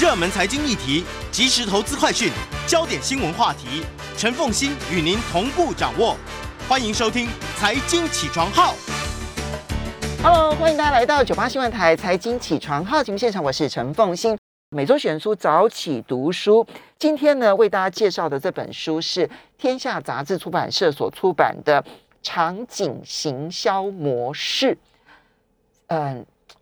热门财经议题、即时投资快讯、焦点新闻话题，陈凤馨与您同步掌握。欢迎收听《财经起床号》。Hello， 欢迎大家来到98新闻台《财经起床号》节目现场，我是陈凤馨。每周选书早起读书，今天呢为大家介绍的这本书是天下杂志出版社所出版的《场景行销模式》。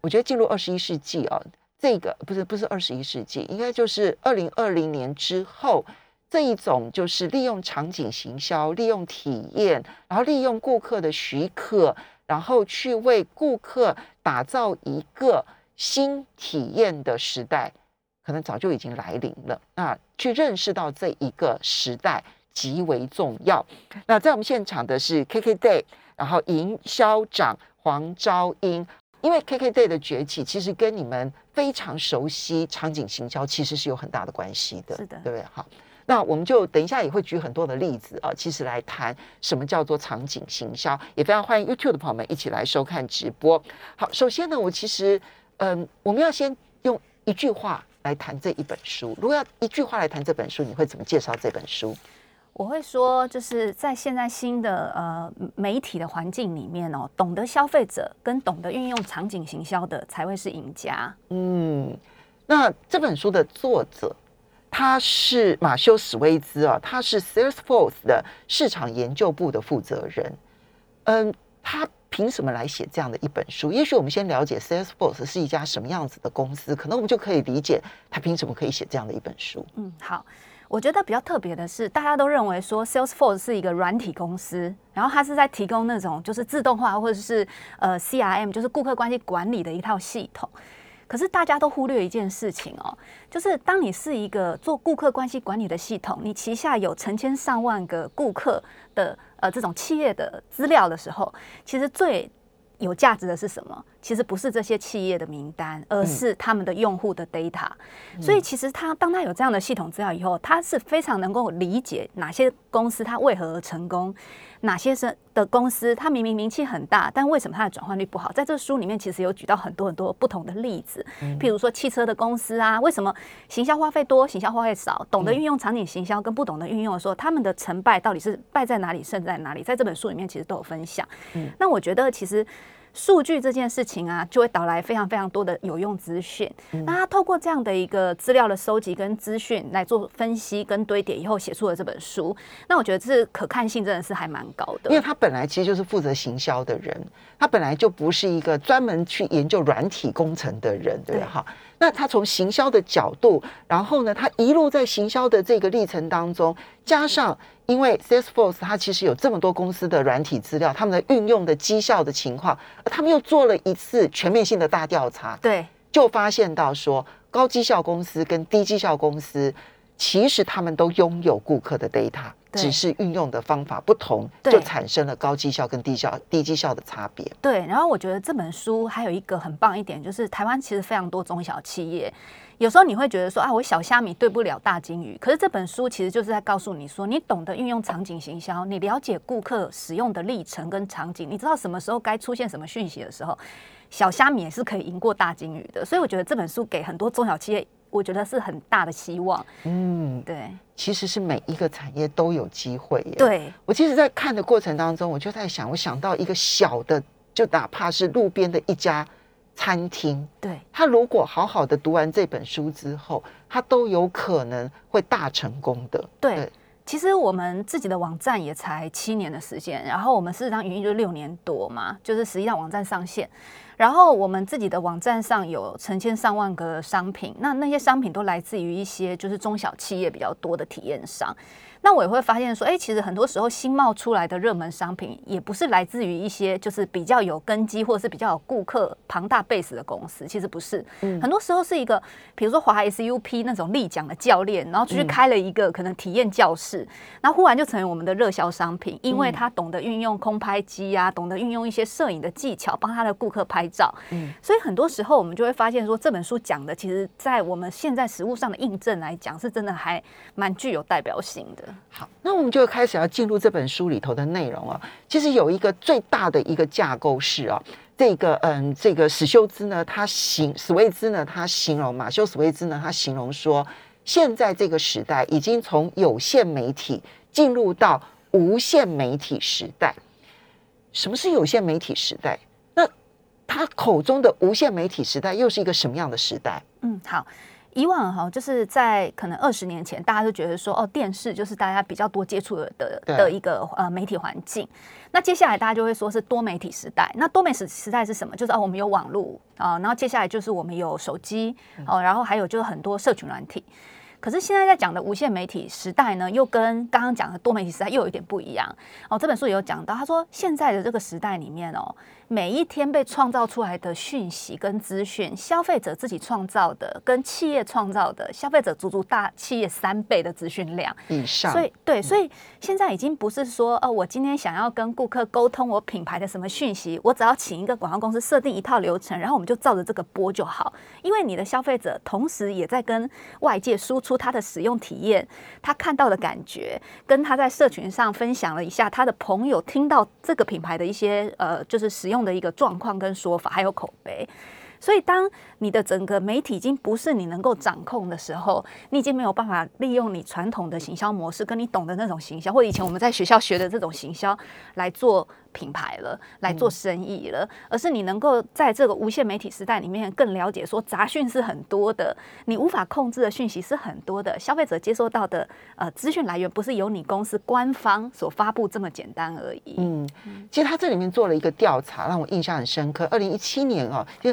我觉得进入21世纪啊，这个不是21世纪，应该就是2020年之后，这一种就是利用场景行销，利用体验，然后利用顾客的许可，然后去为顾客打造一个新体验的时代，可能早就已经来临了。那去认识到这一个时代极为重要。那在我们现场的是 KKday， 然后营销长黄昭英。因为 KKday 的崛起其实跟你们非常熟悉场景行销其实是有很大的关系的，是的，对不对？好，那我们就等一下也会举很多的例子啊，其实来谈什么叫做场景行销，也非常欢迎 YouTube 的朋友们一起来收看直播。好，首先呢，我们要先用一句话来谈这一本书。如果要一句话来谈这本书，你会怎么介绍这本书？我会说，就是在现在新的媒体的环境里面哦，懂得消费者跟懂得运用场景行销的才会是赢家。嗯，那这本书的作者他是马修·史威兹啊，他是 Salesforce 的市场研究部的负责人。他凭什么来写这样的一本书？也许我们先了解 Salesforce 是一家什么样子的公司，可能我们就可以理解他凭什么可以写这样的一本书。嗯，好。我觉得比较特别的是，大家都认为说 Salesforce 是一个软体公司，然后它是在提供那种就是自动化或者是CRM， 就是顾客关系管理的一套系统。可是大家都忽略一件事情哦，就是当你是一个做顾客关系管理的系统，你旗下有成千上万个顾客的这种企业的资料的时候，其实最有价值的是什么？其实不是这些企业的名单，而是他们的用户的 data。所以其实当他有这样的系统资料以后，他是非常能够理解哪些公司他为何而成功，哪些的公司他明明名气很大，但为什么他的转换率不好？在这书里面其实有举到很多不同的例子，譬如说汽车的公司啊，为什么行销花费多，行销花费少？懂得运用场景行销跟不懂得运用的时候，他们的成败到底是败在哪里，胜在哪里？在这本书里面其实都有分享。那我觉得其实数据这件事情啊，就会导来非常非常多的有用资讯。那他透过这样的一个资料的收集跟资讯来做分析跟堆叠以后，写出了这本书。那我觉得这可看性真的是还蛮高的，因为他本来其实就是负责行销的人，他本来就不是一个专门去研究软体工程的人，对不对？好，那他从行销的角度，然后呢，他一路在行销的这个历程当中，加上因为 Salesforce 它其实有这么多公司的软体资料，他们的运用的绩效的情况，他们又做了一次全面性的大调查，对，就发现到说高绩效公司跟低绩效公司其实他们都拥有顾客的 data， 只是运用的方法不同，就产生了高绩效跟低绩效的差别。对，然后我觉得这本书还有一个很棒一点，就是台湾其实非常多中小企业，有时候你会觉得说啊，我小虾米对不了大金鱼，可是这本书其实就是在告诉你说，你懂得运用场景行销，你了解顾客使用的历程跟场景，你知道什么时候该出现什么讯息的时候，小虾米也是可以赢过大金鱼的。所以我觉得这本书给很多中小企业，我觉得是很大的希望。嗯，对，其实是每一个产业都有机会耶。对，我其实在看的过程当中，我就在想，我想到一个小的，就哪怕是路边的一家餐厅，对，他如果好好的读完这本书之后，他都有可能会大成功的。 对，其实我们自己的网站也才7年的时间，然后我们事实上营运就6年多嘛，就是实际上网站上线，然后我们自己的网站上有成千上万个商品，那些商品都来自于一些就是中小企业比较多的体验商。那我也会发现说，其实很多时候新冒出来的热门商品，也不是来自于一些就是比较有根基或者是比较有顾客庞大 base 的公司，其实不是。很多时候是一个，比如说华 SUP 那种立奖的教练，然后出去开了一个可能体验教室，然后忽然就成为我们的热销商品，因为他懂得运用空拍机啊，懂得运用一些摄影的技巧，帮他的顾客拍照。所以很多时候我们就会发现说，这本书讲的，其实在我们现在实务上的印证来讲，是真的还蛮具有代表性的。好，那我们就开始要进入这本书里头的内容哦。其实有一个最大的一个架构是哦，这个史修兹呢，马修·史威兹呢，他形容说，现在这个时代已经从有限媒体进入到无限媒体时代。什么是有限媒体时代？那他口中的无限媒体时代又是一个什么样的时代？嗯，好。以往哈，就是在可能20年前，大家都觉得说，哦，电视就是大家比较多接触的一个媒体环境。那接下来大家就会说是多媒体时代。那多媒体时代是什么？就是我们有网络啊，然后接下来就是我们有手机哦，然后还有就是很多社群软体。可是现在在讲的无限媒体时代呢，又跟刚刚讲的多媒体时代又有一点不一样哦。这本书也有讲到，他说现在的这个时代里面哦，每一天被创造出来的讯息跟资讯，消费者自己创造的跟企业创造的，消费者足足大企业3倍的资讯量以上。所以对，所以现在已经不是说我今天想要跟顾客沟通我品牌的什么讯息，我只要请一个广告公司设定一套流程，然后我们就照着这个播就好。因为你的消费者同时也在跟外界输出他的使用体验，他看到的感觉，跟他在社群上分享了一下他的朋友听到这个品牌的一些就是使用的一个状况跟说法，还有口碑。所以当你的整个媒体已经不是你能够掌控的时候，你已经没有办法利用你传统的行销模式跟你懂的那种行销，或以前我们在学校学的这种行销来做品牌了，来做生意了，而是你能够在这个无限媒体时代里面更了解说，杂讯是很多的，你无法控制的讯息是很多的，消费者接收到的资讯来源不是由你公司官方所发布这么简单而已。嗯，其实他这里面做了一个调查，让我印象很深刻。2017年哦，就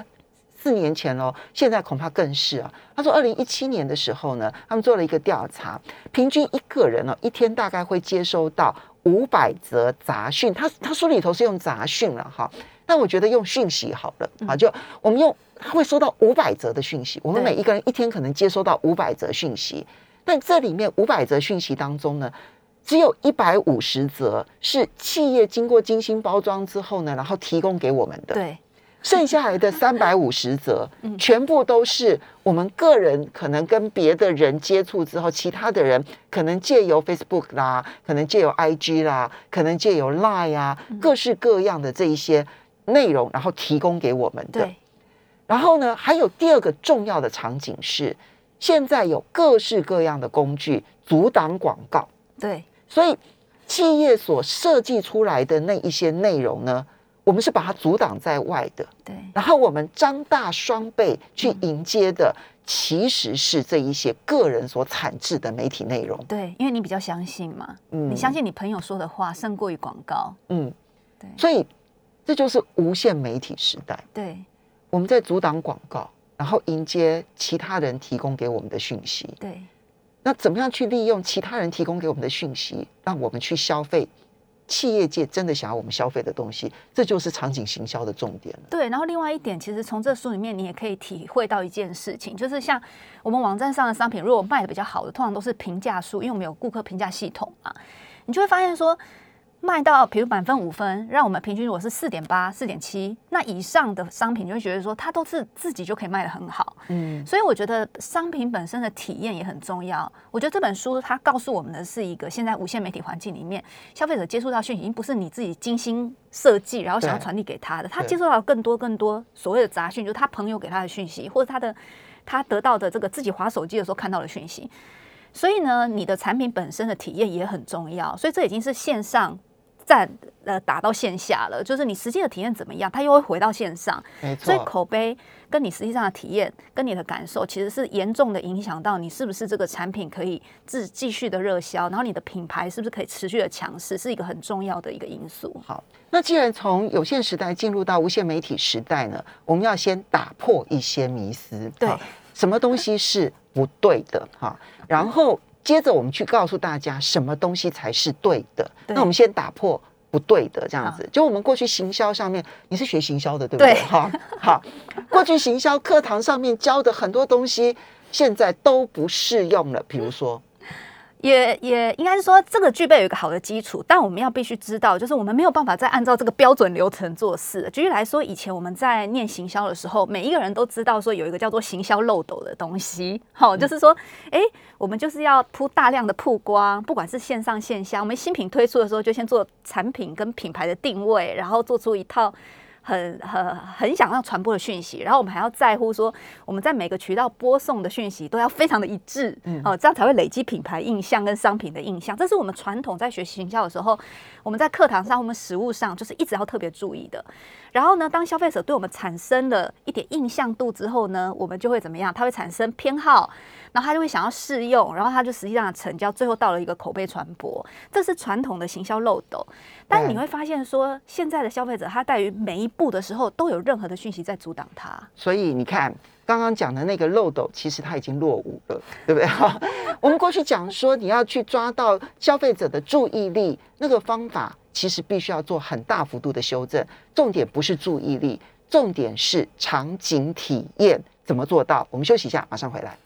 4年前哦，现在恐怕更是啊。他说，2017年的时候呢，他们做了一个调查，平均一个人哦，一天大概会接收到500则杂讯。他书里头是用杂讯了哈，但我觉得用讯息好了啊，就我们用，他会收到500则的讯息。我们每一个人一天可能接收到500则讯息，但这里面500则讯息当中呢，只有150则是企业经过精心包装之后呢，然后提供给我们的。对。剩下来的350则全部都是我们个人可能跟别的人接触之后，其他的人可能借由 Facebook 啦，可能借由 IG 啦，可能借由 Line 啊，各式各样的这一些内容然后提供给我们的。然后呢，还有第二个重要的场景是，现在有各式各样的工具阻挡广告。对，所以企业所设计出来的那一些内容呢，我们是把它阻挡在外的。对，然后我们张大双臂去迎接的，其实是这一些个人所产制的媒体内容。对，因为你比较相信嘛，你相信你朋友说的话胜过于广告。嗯，对，所以这就是无限媒体时代。对，我们在阻挡广告，然后迎接其他人提供给我们的讯息。对，那怎么样去利用其他人提供给我们的讯息，让我们去消费企业界真的想要我们消费的东西，这就是场景行销的重点了。对，然后另外一点，其实从这书里面你也可以体会到一件事情，就是像我们网站上的商品，如果卖的比较好的，通常都是评价数，因为我们有顾客评价系统嘛，你就会发现说，卖到比如5分，让我们平均如果是4.8、4.7，那以上的商品就会觉得说，它都是自己就可以卖得很好。嗯，所以我觉得商品本身的体验也很重要。我觉得这本书它告诉我们的是一个，现在无限媒体环境里面，消费者接触到讯息已经不是你自己精心设计然后想要传递给他的，他接触到更多所谓的杂讯，就是他朋友给他的讯息，或者他得到的这个自己滑手机的时候看到的讯息。所以呢，你的产品本身的体验也很重要。所以这已经是线上打到线下了，就是你实际的体验怎么样，它又会回到线上。没错，所以口碑跟你实际上的体验跟你的感受，其实是严重的影响到你是不是这个产品可以继续的热销，然后你的品牌是不是可以持续的强势，是一个很重要的一个因素。好，那既然从有限时代进入到无限媒体时代呢，我们要先打破一些迷思。对，什么东西是不对的哈，然后接着我们去告诉大家什么东西才是对的。对，那我们先打破不对的，这样子。就我们过去行销上面，你是学行销的对不对？好，好，过去行销课堂上面教的很多东西，现在都不适用了。比如说也应该是说这个具备有一个好的基础，但我们要必须知道，就是我们没有办法再按照这个标准流程做事。举例来说，以前我们在念行销的时候，每一个人都知道说有一个叫做行销漏斗的东西，就是说我们就是要铺大量的曝光，不管是线上线下，我们新品推出的时候就先做产品跟品牌的定位，然后做出一套很想要传播的讯息，然后我们还要在乎说我们在每个渠道播送的讯息都要非常的一致，这样才会累积品牌印象跟商品的印象。这是我们传统在学行销的时候，我们在课堂上、我们实务上就是一直要特别注意的。然后呢，当消费者对我们产生了一点印象度之后呢，我们就会怎么样？他会产生偏好，然后他就会想要试用，然后他就实际上成交，最后到了一个口碑传播。这是传统的行销漏斗。但你会发现说，现在的消费者他在于每一步的时候都有任何的讯息在阻挡它，所以你看刚刚讲的那个漏斗其实它已经落伍了，对不对？我们过去讲说你要去抓到消费者的注意力，那个方法其实必须要做很大幅度的修正，重点不是注意力，重点是场景体验怎么做到。我们休息一下，马上回来。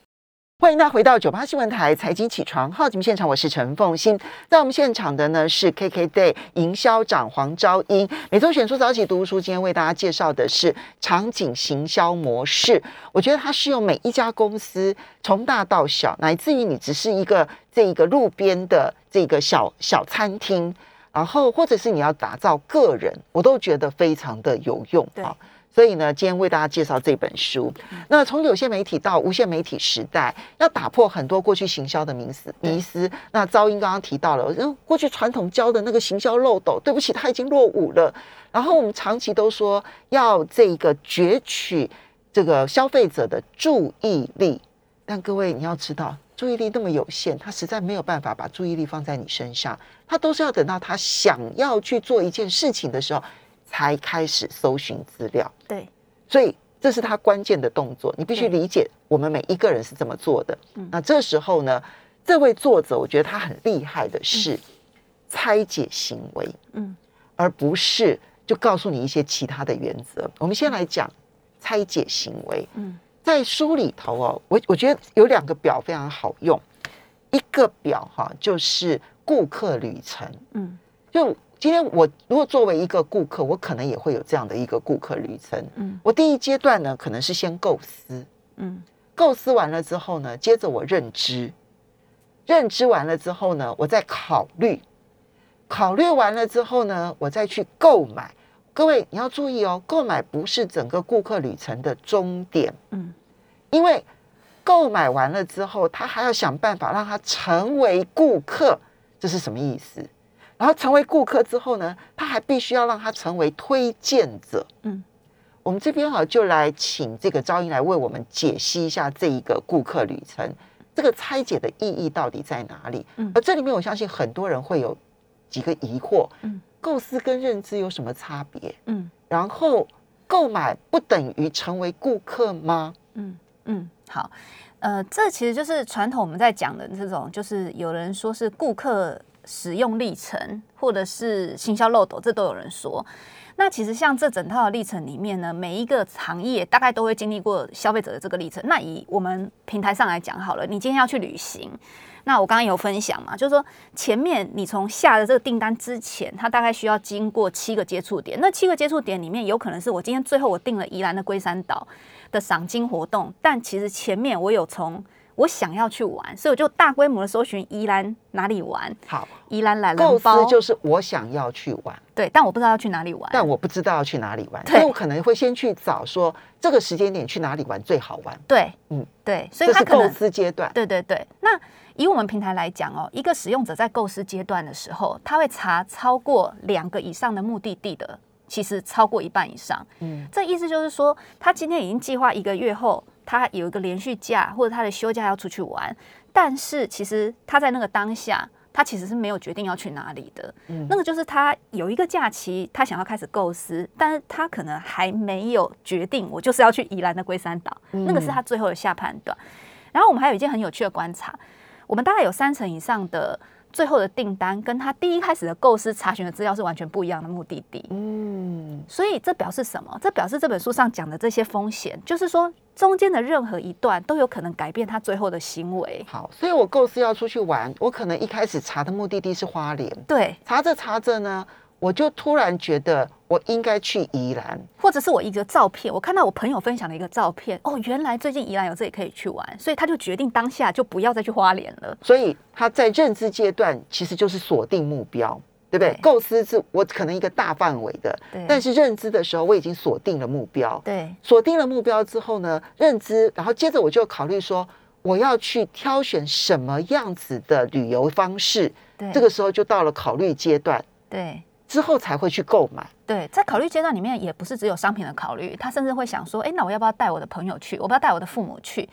欢迎大家回到98新闻台财经起床号节目现场，我是陈凤馨。在我们现场的呢是 KKday 营销长黄昭英。每周选书早起读书，今天为大家介绍的是场景行销模式。我觉得它适用每一家公司，从大到小，乃至于你只是一个路边的小餐厅，然后或者是你要打造个人，我都觉得非常的有用。对。所以呢，今天为大家介绍这本书。那从有线媒体到无线媒体时代，要打破很多过去行销的迷思。那昭英刚刚提到了，过去传统教的那个行销漏斗，对不起，它已经落伍了。然后我们长期都说要攫取这个消费者的注意力，但各位你要知道，注意力那么有限，他实在没有办法把注意力放在你身上，他都是要等到他想要去做一件事情的时候，才开始搜寻资料。对，所以这是他关键的动作，你必须理解我们每一个人是怎么做的。那这时候呢，这位作者我觉得他很厉害的是拆解行为，而不是就告诉你一些其他的原则。我们先来讲拆解行为。在书里头我觉得有两个表非常好用，一个表就是顾客旅程。就今天我如果作为一个顾客，我可能也会有这样的一个顾客旅程。我第一阶段呢，可能是先构思，构思完了之后呢，接着我认知，认知完了之后呢，我再考虑，考虑完了之后呢，我再去购买。各位你要注意哦，购买不是整个顾客旅程的终点，因为购买完了之后，他还要想办法让他成为顾客，这是什么意思？然后成为顾客之后呢，他还必须要让他成为推荐者。我们这边就来请这个昭英来为我们解析一下这一个顾客旅程，这个拆解的意义到底在哪里？而这里面我相信很多人会有几个疑惑，构思跟认知有什么差别？然后购买不等于成为顾客吗？好，这其实就是传统我们在讲的这种，就是有人说是顾客使用历程，或者是行销漏斗，这都有人说。那其实像这整套的历程里面呢，每一个行业大概都会经历过消费者的这个历程。那以我们平台上来讲好了，你今天要去旅行，那我刚刚有分享嘛，就是说前面你从下的这个订单之前，它大概需要经过7个接触点。那7个接触点里面，有可能是我今天最后我订了宜兰的龟山岛的赏金活动，但其实前面我有从我想要去玩，所以我就大规模的搜寻宜兰哪里玩。好，宜兰懒人包，构思就是我想要去玩，对，但我不知道要去哪里玩，所以我可能会先去找说这个时间点去哪里玩最好玩。对，对，所以他可能这是构思阶段。对对对。那以我们平台来讲一个使用者在构思阶段的时候，他会查超过2个以上的目的地的，其实超过一半以上。这意思就是说，他今天已经计划1个月后，他有一个连续假或者他的休假要出去玩，但是其实他在那个当下，他其实是没有决定要去哪里的。那个就是他有一个假期，他想要开始构思，但是他可能还没有决定，我就是要去宜兰的龟山岛，那个是他最后的下判断。然后我们还有一件很有趣的观察，我们大概有30%以上的最后的订单跟他第一开始的构思查询的资料是完全不一样的目的地。所以这表示什么？这表示这本书上讲的这些风险，就是说中间的任何一段都有可能改变他最后的行为。好，所以我构思要出去玩，我可能一开始查的目的地是花莲，对，查着查着呢，我就突然觉得我应该去宜兰，或者是我一个照片，我看到我朋友分享的一个照片，哦，原来最近宜兰有这里可以去玩，所以他就决定当下就不要再去花莲了。所以他在认知阶段其实就是锁定目标，对不对？构思是我可能一个大范围的，但是认知的时候我已经锁定了目标，对，锁定了目标之后呢，认知，然后接着我就考虑说我要去挑选什么样子的旅游方式，对，这个时候就到了考虑阶段，对。之后才会去购买。对，在考虑阶段里面也不是只有商品的考虑，他甚至会想说，哎，那我要不要带我的朋友去？我不要带我的父母去。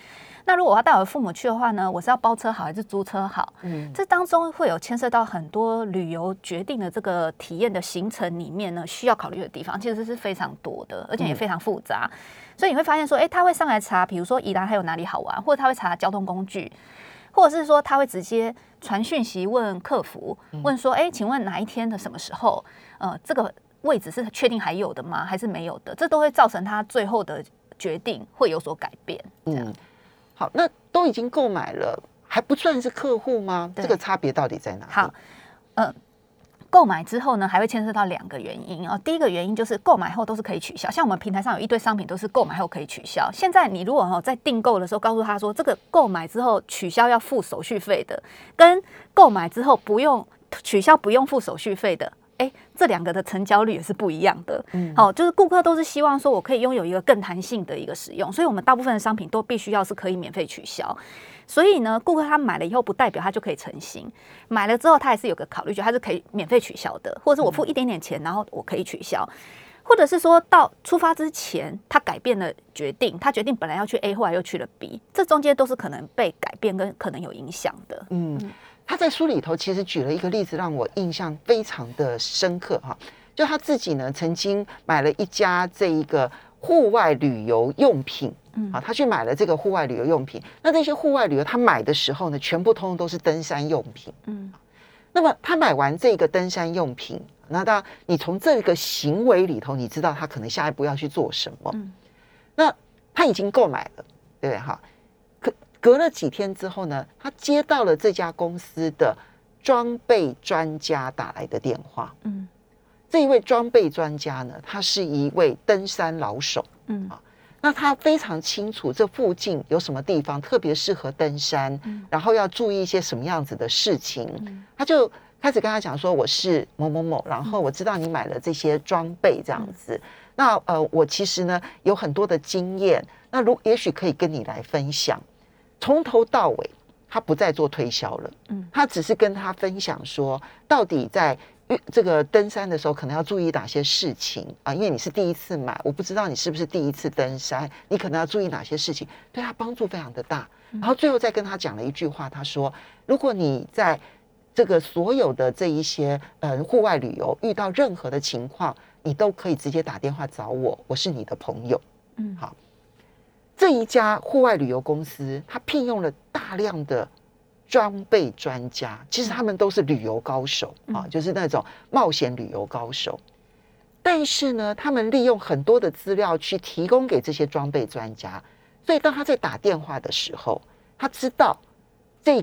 那如果我要带我的父母去的话呢，我是要包车好还是租车好？这当中会有牵涉到很多旅游决定的这个体验的行程里面呢，需要考虑的地方其实是非常多的，而且也非常复杂。所以你会发现说，哎，他会上来查，比如说宜兰还有哪里好玩，或者他会查交通工具。或者是说他会直接传讯息问客服，问说，哎，请问哪一天的什么时候，这个位置是确定还有的吗？还是没有的？这都会造成他最后的决定会有所改变。好，那都已经购买了，还不算是客户吗？这个差别到底在哪里？好，购买之后呢，还会牵涉到两个原因哦。第一个原因就是购买后都是可以取消，像我们平台上有一堆商品都是购买后可以取消。现在你如果在订购的时候告诉他说，这个购买之后取消要付手续费的，跟购买之后不用取消不用付手续费的，哎，这两个的成交率也是不一样的。就是顾客都是希望说我可以拥有一个更弹性的一个使用，所以我们大部分的商品都必须要是可以免费取消。所以呢，顾客他买了以后不代表他就可以成型，买了之后他还是有个考虑，就他是可以免费取消的，或者是我付一点点钱，然后我可以取消，或者是说到出发之前他改变了决定，他决定本来要去 A 后来又去了 B， 这中间都是可能被改变跟可能有影响的。他在书里头其实举了一个例子让我印象非常的深刻哈，就他自己呢曾经买了一家这一个户外旅游用品，他去买了这个户外旅游用品，那这些户外旅游他买的时候呢，全部通通都是登山用品。那么他买完这个登山用品，那当然你从这个行为里头你知道他可能下一步要去做什么。那他已经购买了，对不对哈？隔了几天之后呢，他接到了这家公司的装备专家打来的电话。这一位装备专家呢，他是一位登山老手。那他非常清楚这附近有什么地方特别适合登山，然后要注意一些什么样子的事情。他就开始跟他讲说，我是某某某，然后我知道你买了这些装备这样子，那我其实呢有很多的经验，那也许可以跟你来分享。从头到尾他不再做推销了，他只是跟他分享说到底在这个登山的时候可能要注意哪些事情啊？因为你是第一次买，我不知道你是不是第一次登山，你可能要注意哪些事情，对他帮助非常的大。然后最后再跟他讲了一句话，他说如果你在这个所有的这一些户外旅游遇到任何的情况，你都可以直接打电话找我，我是你的朋友。好，这一家户外旅游公司他聘用了大量的装备专家，其实他们都是旅游高手，就是那种冒险旅游高手。但是呢，他们利用很多的资料去提供给这些装备专家，所以当他在打电话的时候，他知道这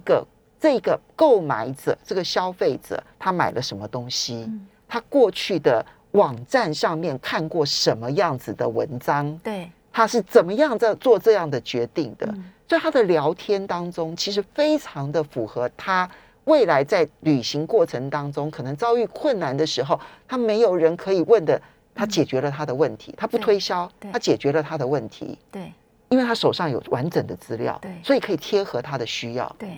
个购买者，这个消费者他买了什么东西，他过去的网站上面看过什么样子的文章，对，他是怎么样在做这样的决定的。所以他的聊天当中其实非常的符合他未来在旅行过程当中可能遭遇困难的时候，他没有人可以问的，他解决了他的问题，他不推销，他解决了他的问题，对，因为他手上有完整的资料，所以可以贴合他的需要。对，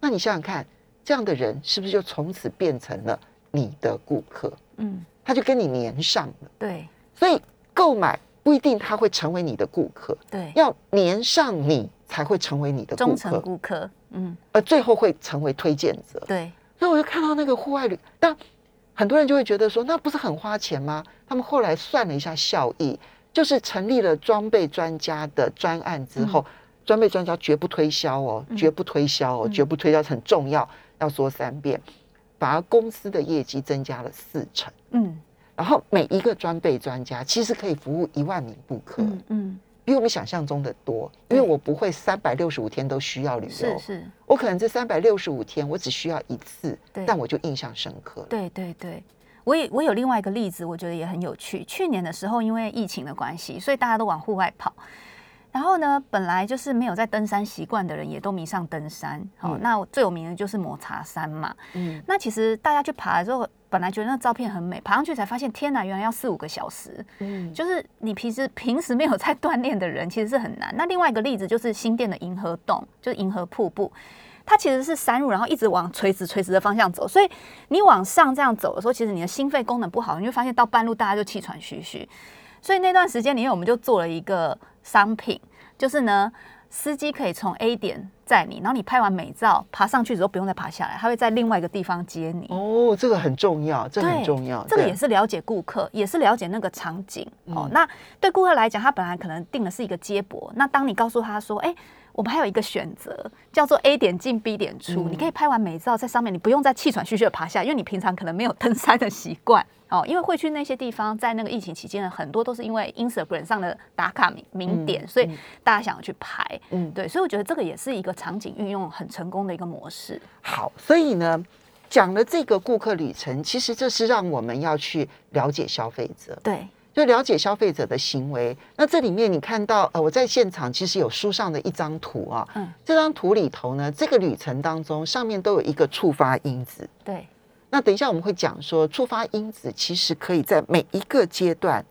那你想想看，这样的人是不是就从此变成了你的顾客？他就跟你黏上了。对，所以购买不一定他会成为你的顾客，对，要黏上你才会成为你的顾客，忠诚顾客，而最后会成为推荐者。对，所以我就看到那个户外旅，但很多人就会觉得说，那不是很花钱吗？他们后来算了一下效益，就是成立了装备专家的专案之后，装备专家绝不推销哦，绝不推销哦，绝不推销很重要，要说3遍。反而公司的业绩增加了40%。嗯，然后每一个专备专家其实可以服务1万名顾客。嗯嗯，比我们想象中的多，因为我不会365天都需要旅游，是我可能这365天我只需要一次，但我就印象深刻了。对对对，我有另外一个例子，我觉得也很有趣。去年的时候，因为疫情的关系，所以大家都往户外跑。然后呢，本来就是没有在登山习惯的人，也都迷上登山。好，那最有名的就是抹茶山嘛。嗯，那其实大家去爬的时候，本来觉得那照片很美，爬上去才发现，天哪，原来要4-5个小时。嗯，就是你平时没有在锻炼的人，其实是很难。那另外一个例子就是新店的银河洞，就是银河瀑布。它其实是山路，然后一直往垂直的方向走，所以你往上这样走的时候，其实你的心肺功能不好，你就发现到半路大家就气喘吁吁。所以那段时间里面，我们就做了一个商品，就是呢，司机可以从 A 点载你，然后你拍完美照爬上去之后不用再爬下来，他会在另外一个地方接你。哦，这个很重要，这很重要。这个也是了解顾客，也是了解那个场景。哦，那对顾客来讲，他本来可能定的是一个接驳，那当你告诉他说，哎，我们还有一个选择叫做 A 点进 B 点出，你可以拍完美照在上面，你不用再气喘吁吁的爬下，因为你平常可能没有登山的习惯哦。因为会去那些地方，在那个疫情期间很多都是因为 Instagram 上的打卡名点，所以大家想要去拍。嗯，对，所以我觉得这个也是一个场景运用很成功的一个模式。好，所以呢，讲了这个顾客旅程，其实这是让我们要去了解消费者。对。就了解消费者的行为，那这里面你看到，我在现场其实有书上的一张图啊，这张图里头呢，这个旅程当中上面都有一个触发因子。对，那等一下我们会讲说，触发因子其实可以在每一个阶段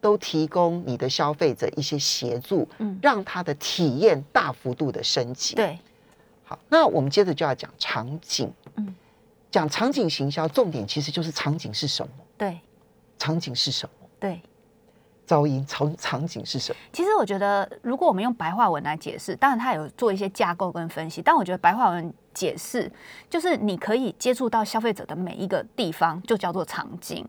都提供你的消费者一些协助，让他的体验大幅度的升级。对，好，那我们接着就要讲场景。讲场景行销，重点其实就是场景是什么？对，场景是什么？对，噪音场景是什么？其实我觉得，如果我们用白话文来解释，当然它有做一些架构跟分析，但我觉得白话文解释就是你可以接触到消费者的每一个地方，就叫做场景。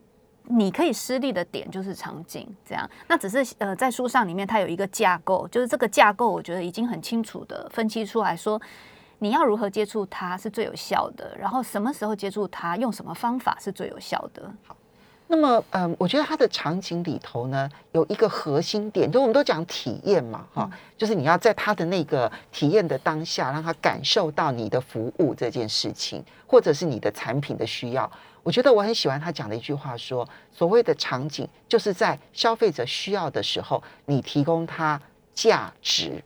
你可以施力的点就是场景，这样。那只是在书上里面它有一个架构，就是这个架构我觉得已经很清楚的分析出来说，你要如何接触它是最有效的，然后什么时候接触它，用什么方法是最有效的。好。那么，我觉得它的场景里头呢，有一个核心点，就我们都讲体验嘛，哈，就是你要在它的那个体验的当下，让它感受到你的服务这件事情，或者是你的产品的需要。我觉得我很喜欢他讲的一句话说，所谓的场景，就是在消费者需要的时候，你提供他价值，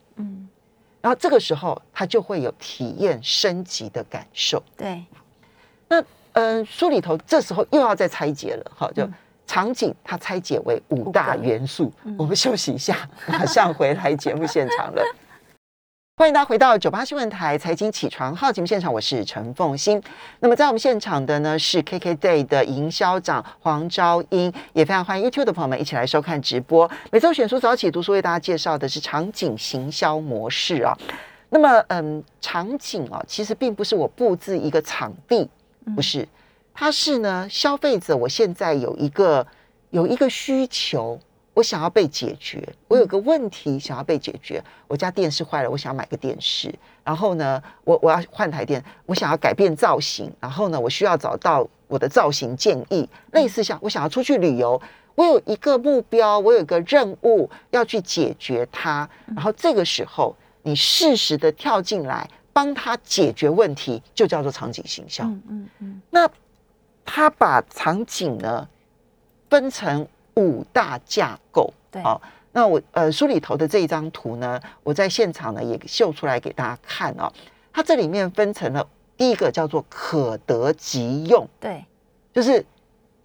然后这个时候他就会有体验升级的感受。对，那。书里头这时候又要再拆解了，好，就场景它拆解为5大元素。我们休息一下，马上回来节目现场了。欢迎大家回到98新闻台财经起床号节目现场，我是陈凤馨。那么在我们现场的呢是 KKday 的营销长黄昭英，也非常欢迎 YouTube 的朋友们一起来收看直播。每周选书早起读书为大家介绍的是场景行销模式啊。那么场景啊，其实并不是我布置一个场地。不是，它是呢，消费者我现在有一个需求，我想要被解决，我有个问题想要被解决，我家电视坏了，我想要买个电视，然后呢，我要换台电，我想要改变造型，然后呢，我需要找到我的造型建议，类似像我想要出去旅游，我有一个目标，我有一个任务要去解决它，然后这个时候你适时的跳进来。帮他解决问题，就叫做场景行销。那他把场景呢分成5大架构。对，哦，那我书里头的这一张图呢，我在现场呢也秀出来给大家看啊，哦。它这里面分成了第一个叫做可得即用，对，就是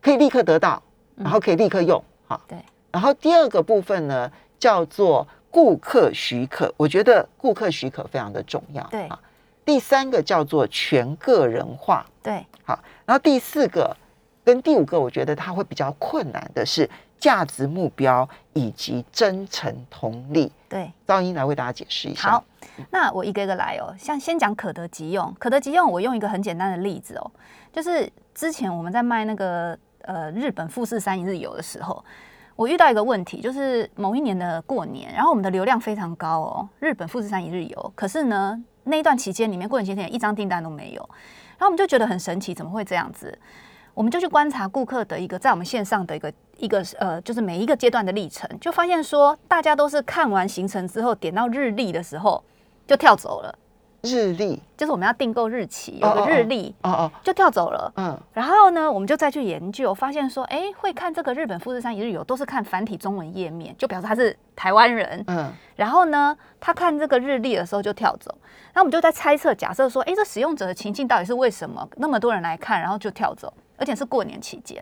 可以立刻得到，然后可以立刻用，哦，对。然后第二个部分呢叫做顾客许可，我觉得顾客许可非常的重要。对，啊，第三个叫做全个人化。对，好，然后第四个跟第五个，我觉得它会比较困难的是价值目标以及真诚同理。对，赵英来为大家解释一下。好，那我一个一个来哦。像先讲可得即用，可得即用，我用一个很简单的例子哦，就是之前我们在卖那个日本富士山一日游的时候。我遇到一个问题，就是某一年的过年，然后我们的流量非常高哦，日本富士山一日游，可是呢，那一段期间里面，过年前也一张订单都没有。然后我们就觉得很神奇，怎么会这样子？我们就去观察顾客的一个在我们线上的一个就是每一个阶段的历程，就发现说，大家都是看完行程之后点到日历的时候就跳走了。日历就是我们要订购日期，有个日历就跳走了。然后呢，我们就再去研究，发现说，哎，会看这个日本富士山一日游，都是看繁体中文页面，就表示他是台湾人。然后呢，他看这个日历的时候就跳走。然后我们就在猜测，假设说，哎，这使用者的情境到底是为什么那么多人来看，然后就跳走，而且是过年期间。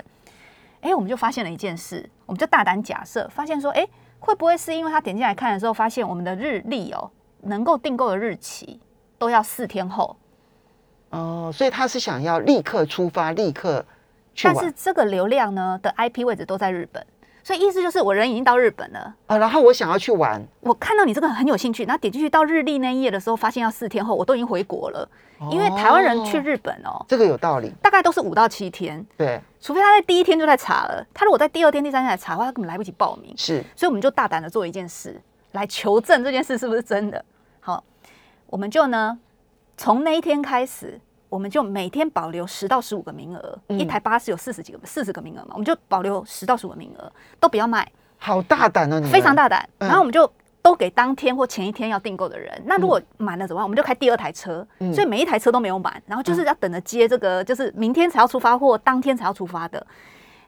哎，我们就发现了一件事，我们就大胆假设，发现说，哎，会不会是因为他点进来看的时候，发现我们的日历哦，能够订购的日期都要4天后哦，所以他是想要立刻出发，立刻去玩。但是这个流量呢的 IP 位置都在日本，所以意思就是我人已经到日本了啊，然后我想要去玩，我看到你这个很有兴趣，然后点进去到日历那一页的时候，发现要4天后，我都已经回国了。因为台湾人去日本哦，这个有道理，大概都是5到7天，对，除非他在第一天就在查了，他如果在第二天、第三天来查的话，他根本来不及报名。是，所以我们就大胆的做一件事来求证这件事是不是真的。好。我们就呢，从那一天开始，我们就每天保留10到15个名额，一台巴士有40个名额嘛，我们就保留10到15个名额，都不要卖。好大胆哦，你非常大胆。然后我们就都给当天或前一天要订购的人。那如果满了怎么办？我们就开第二台车，所以每一台车都没有满，然后就是要等着接这个，就是明天才要出发或当天才要出发的。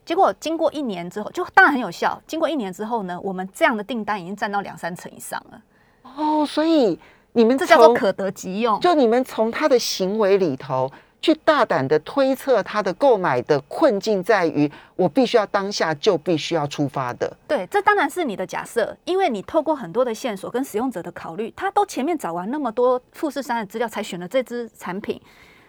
结果经过1年之后，就当然很有效。经过1年之后呢，我们这样的订单已经占到2-3成以上了。哦，所以。你们这叫做可得即用，就你们从他的行为里头去大胆的推测他的购买的困境在于，我必须要当下就必须要出发的。对，这当然是你的假设，因为你透过很多的线索跟使用者的考虑，他都前面找完那么多富士山的资料才选了这支产品，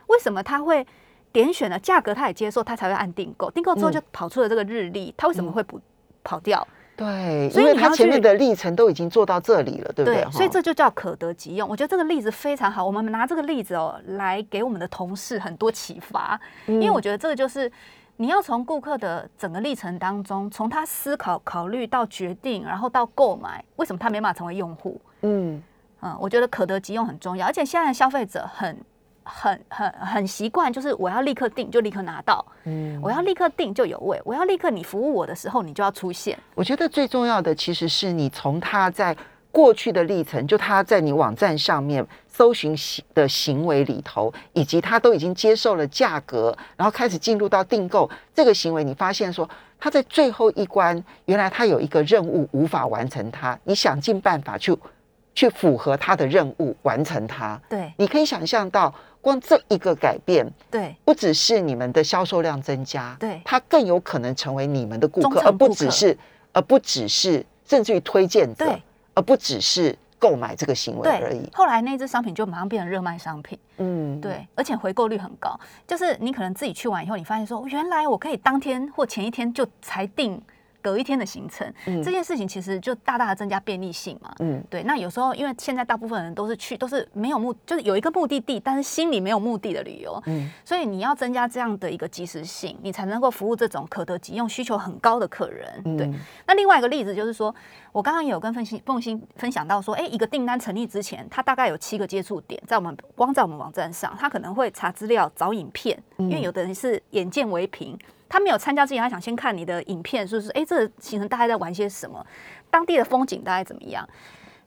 为什么他会点选了价格他也接受，他才会按订购，订购之后就跑出了这个日历，他为什么会不跑掉？对，因为他前面的历程都已经做到这里了，对不对？所以这就叫可得即用。我觉得这个例子非常好，我们拿这个例子哦，来给我们的同事很多启发。因为我觉得这个就是你要从顾客的整个历程当中，从他思考、考虑到决定，然后到购买，为什么他没办法成为用户？我觉得可得即用很重要，而且现在的消费者很习惯，就是我要立刻订就立刻拿到，我要立刻订就有位，我要立刻你服务我的时候你就要出现。我觉得最重要的其实是你从他在过去的历程，就他在你网站上面搜寻的行为里头，以及他都已经接受了价格，然后开始进入到订购这个行为，你发现说他在最后一关，原来他有一个任务无法完成他，你想尽办法去符合他的任务，完成他。对，你可以想象到。光这一个改变，对，不只是你们的销售量增加，对，它更有可能成为你们的顾客，而不只是甚至于推荐者，而不只是购买这个行为而已。后来那支商品就马上变成热卖商品，对，而且回购率很高。就是你可能自己去完以后，你发现说，原来我可以当天或前一天就才定。隔一天的行程，这件事情其实就大大的增加便利性嘛。对。那有时候因为现在大部分人都是没有目，就是有一个目的地，但是心里没有目的的旅游。所以你要增加这样的一个即时性，你才能够服务这种可得即用、需求很高的客人。对。那另外一个例子就是说，我刚刚有跟凤馨分享到说，一个订单成立之前，它大概有7个接触点，在我们光在我们网站上，它可能会查资料、找影片，因为有的人是眼见为凭。他没有参加之前，他想先看你的影片，是不是？这个行程大概在玩些什么？当地的风景大概怎么样？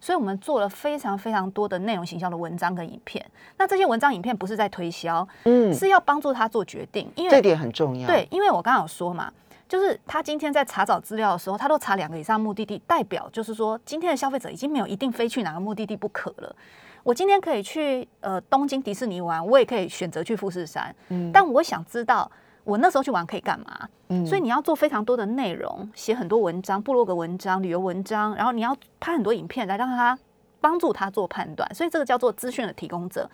所以我们做了非常非常多的内容行销的文章跟影片。那这些文章影片不是在推销，是要帮助他做决定，因为这点很重要。对，因为我刚刚有说嘛，就是他今天在查找资料的时候，他都查2个以上目的地，代表就是说，今天的消费者已经没有一定非去哪个目的地不可了。我今天可以去东京迪士尼玩，我也可以选择去富士山，但我想知道。我那时候去玩可以干嘛？所以你要做非常多的内容，写很多文章、部落格文章、旅游文章，然后你要拍很多影片来让他帮助他做判断。所以这个叫做资讯的提供者。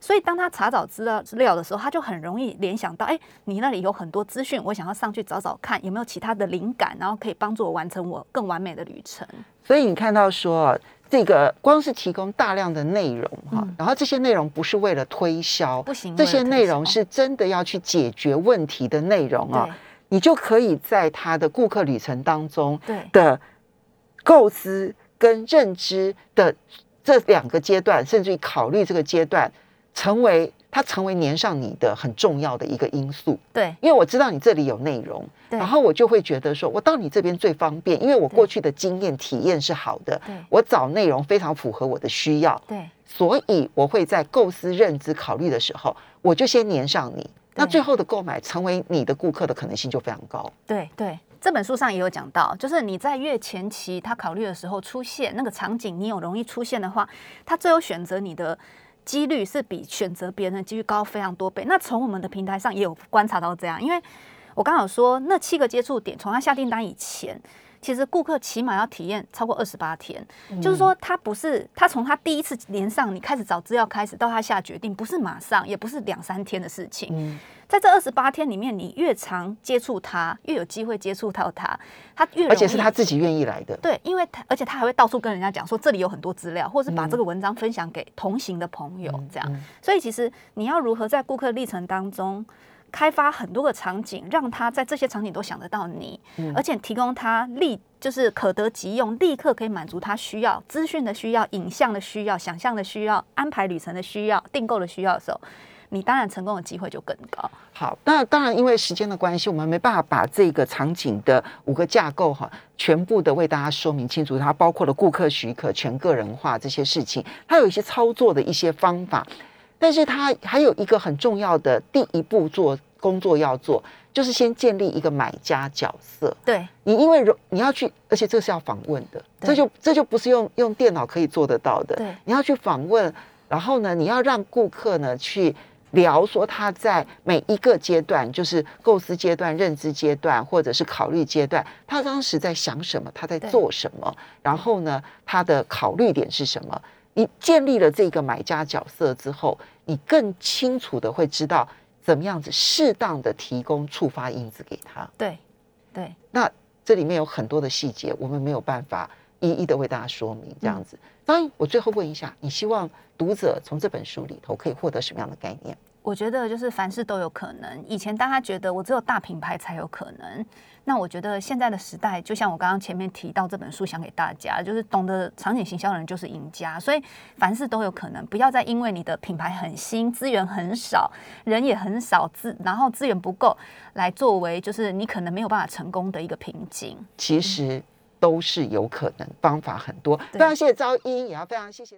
所以当他查找资料的时候，他就很容易联想到，你那里有很多资讯，我想要上去找找看有没有其他的灵感，然后可以帮助我完成我更完美的旅程。所以你看到说，这个光是提供大量的内容然后这些内容不是为了推销，不行，这些内容是真的要去解决问题的内容你就可以在他的顾客旅程当中的构思跟认知的这两个阶段，甚至于考虑这个阶段，成为黏上你的很重要的一个因素。对，因为我知道你这里有内容，然后我就会觉得说我到你这边最方便，因为我过去的经验体验是好的，我找内容非常符合我的需要，对，所以我会在构思认知考虑的时候，我就先黏上你，那最后的购买成为你的顾客的可能性就非常高。对对，这本书上也有讲到，就是你在越前期他考虑的时候出现那个场景，你有容易出现的话，他最后选择你的几率是比选择别人的几率高非常多倍。那从我们的平台上也有观察到这样，因为我刚好说那7个接触点，从他下订单以前，其实顾客起码要体验超过28天，就是说他不是他从他第一次连上你开始找资料开始到他下决定，不是马上，也不是2-3天的事情。在这28天里面，你越常接触他，越有机会接触到他，他越容易，而且是他自己愿意来的。对，因为他，而且他还会到处跟人家讲说这里有很多资料，或是把这个文章分享给同行的朋友，这样。所以其实你要如何在顾客历程当中开发很多个场景，让他在这些场景都想得到你，而且提供他就是可得即用，立刻可以满足他需要资讯的需要、影像的需要、想象的需要、安排旅程的需要、订购的需要的时候，你当然成功的机会就更高。好，那当然因为时间的关系，我们没办法把这个场景的5个架构全部的为大家说明清楚，它包括了顾客许可、全个人化这些事情，它有一些操作的一些方法。但是它还有一个很重要的第一步工作要做，就是先建立一个买家角色。对，你因为你要去，而且这是要访问的，这就不是用电脑可以做得到的。对，你要去访问，然后呢，你要让顾客呢去聊说他在每一个阶段，就是构思阶段、认知阶段或者是考虑阶段，他当时在想什么，他在做什么，然后呢他的考虑点是什么。你建立了这个买家角色之后，你更清楚的会知道怎么样子适当的提供触发因子给他。对对，那这里面有很多的细节我们没有办法一一的为大家说明，这样子。当然我最后问一下，你希望读者从这本书里头可以获得什么样的概念？我觉得就是凡事都有可能。以前大家觉得我只有大品牌才有可能，那我觉得现在的时代，就像我刚刚前面提到这本书想给大家，就是懂得场景行销的人就是赢家，所以凡事都有可能。不要再因为你的品牌很新、资源很少、人也很少，然后资源不够，来作为就是你可能没有办法成功的一个瓶颈。其实都是有可能，方法很多。非常谢谢昭英，也要非常谢谢。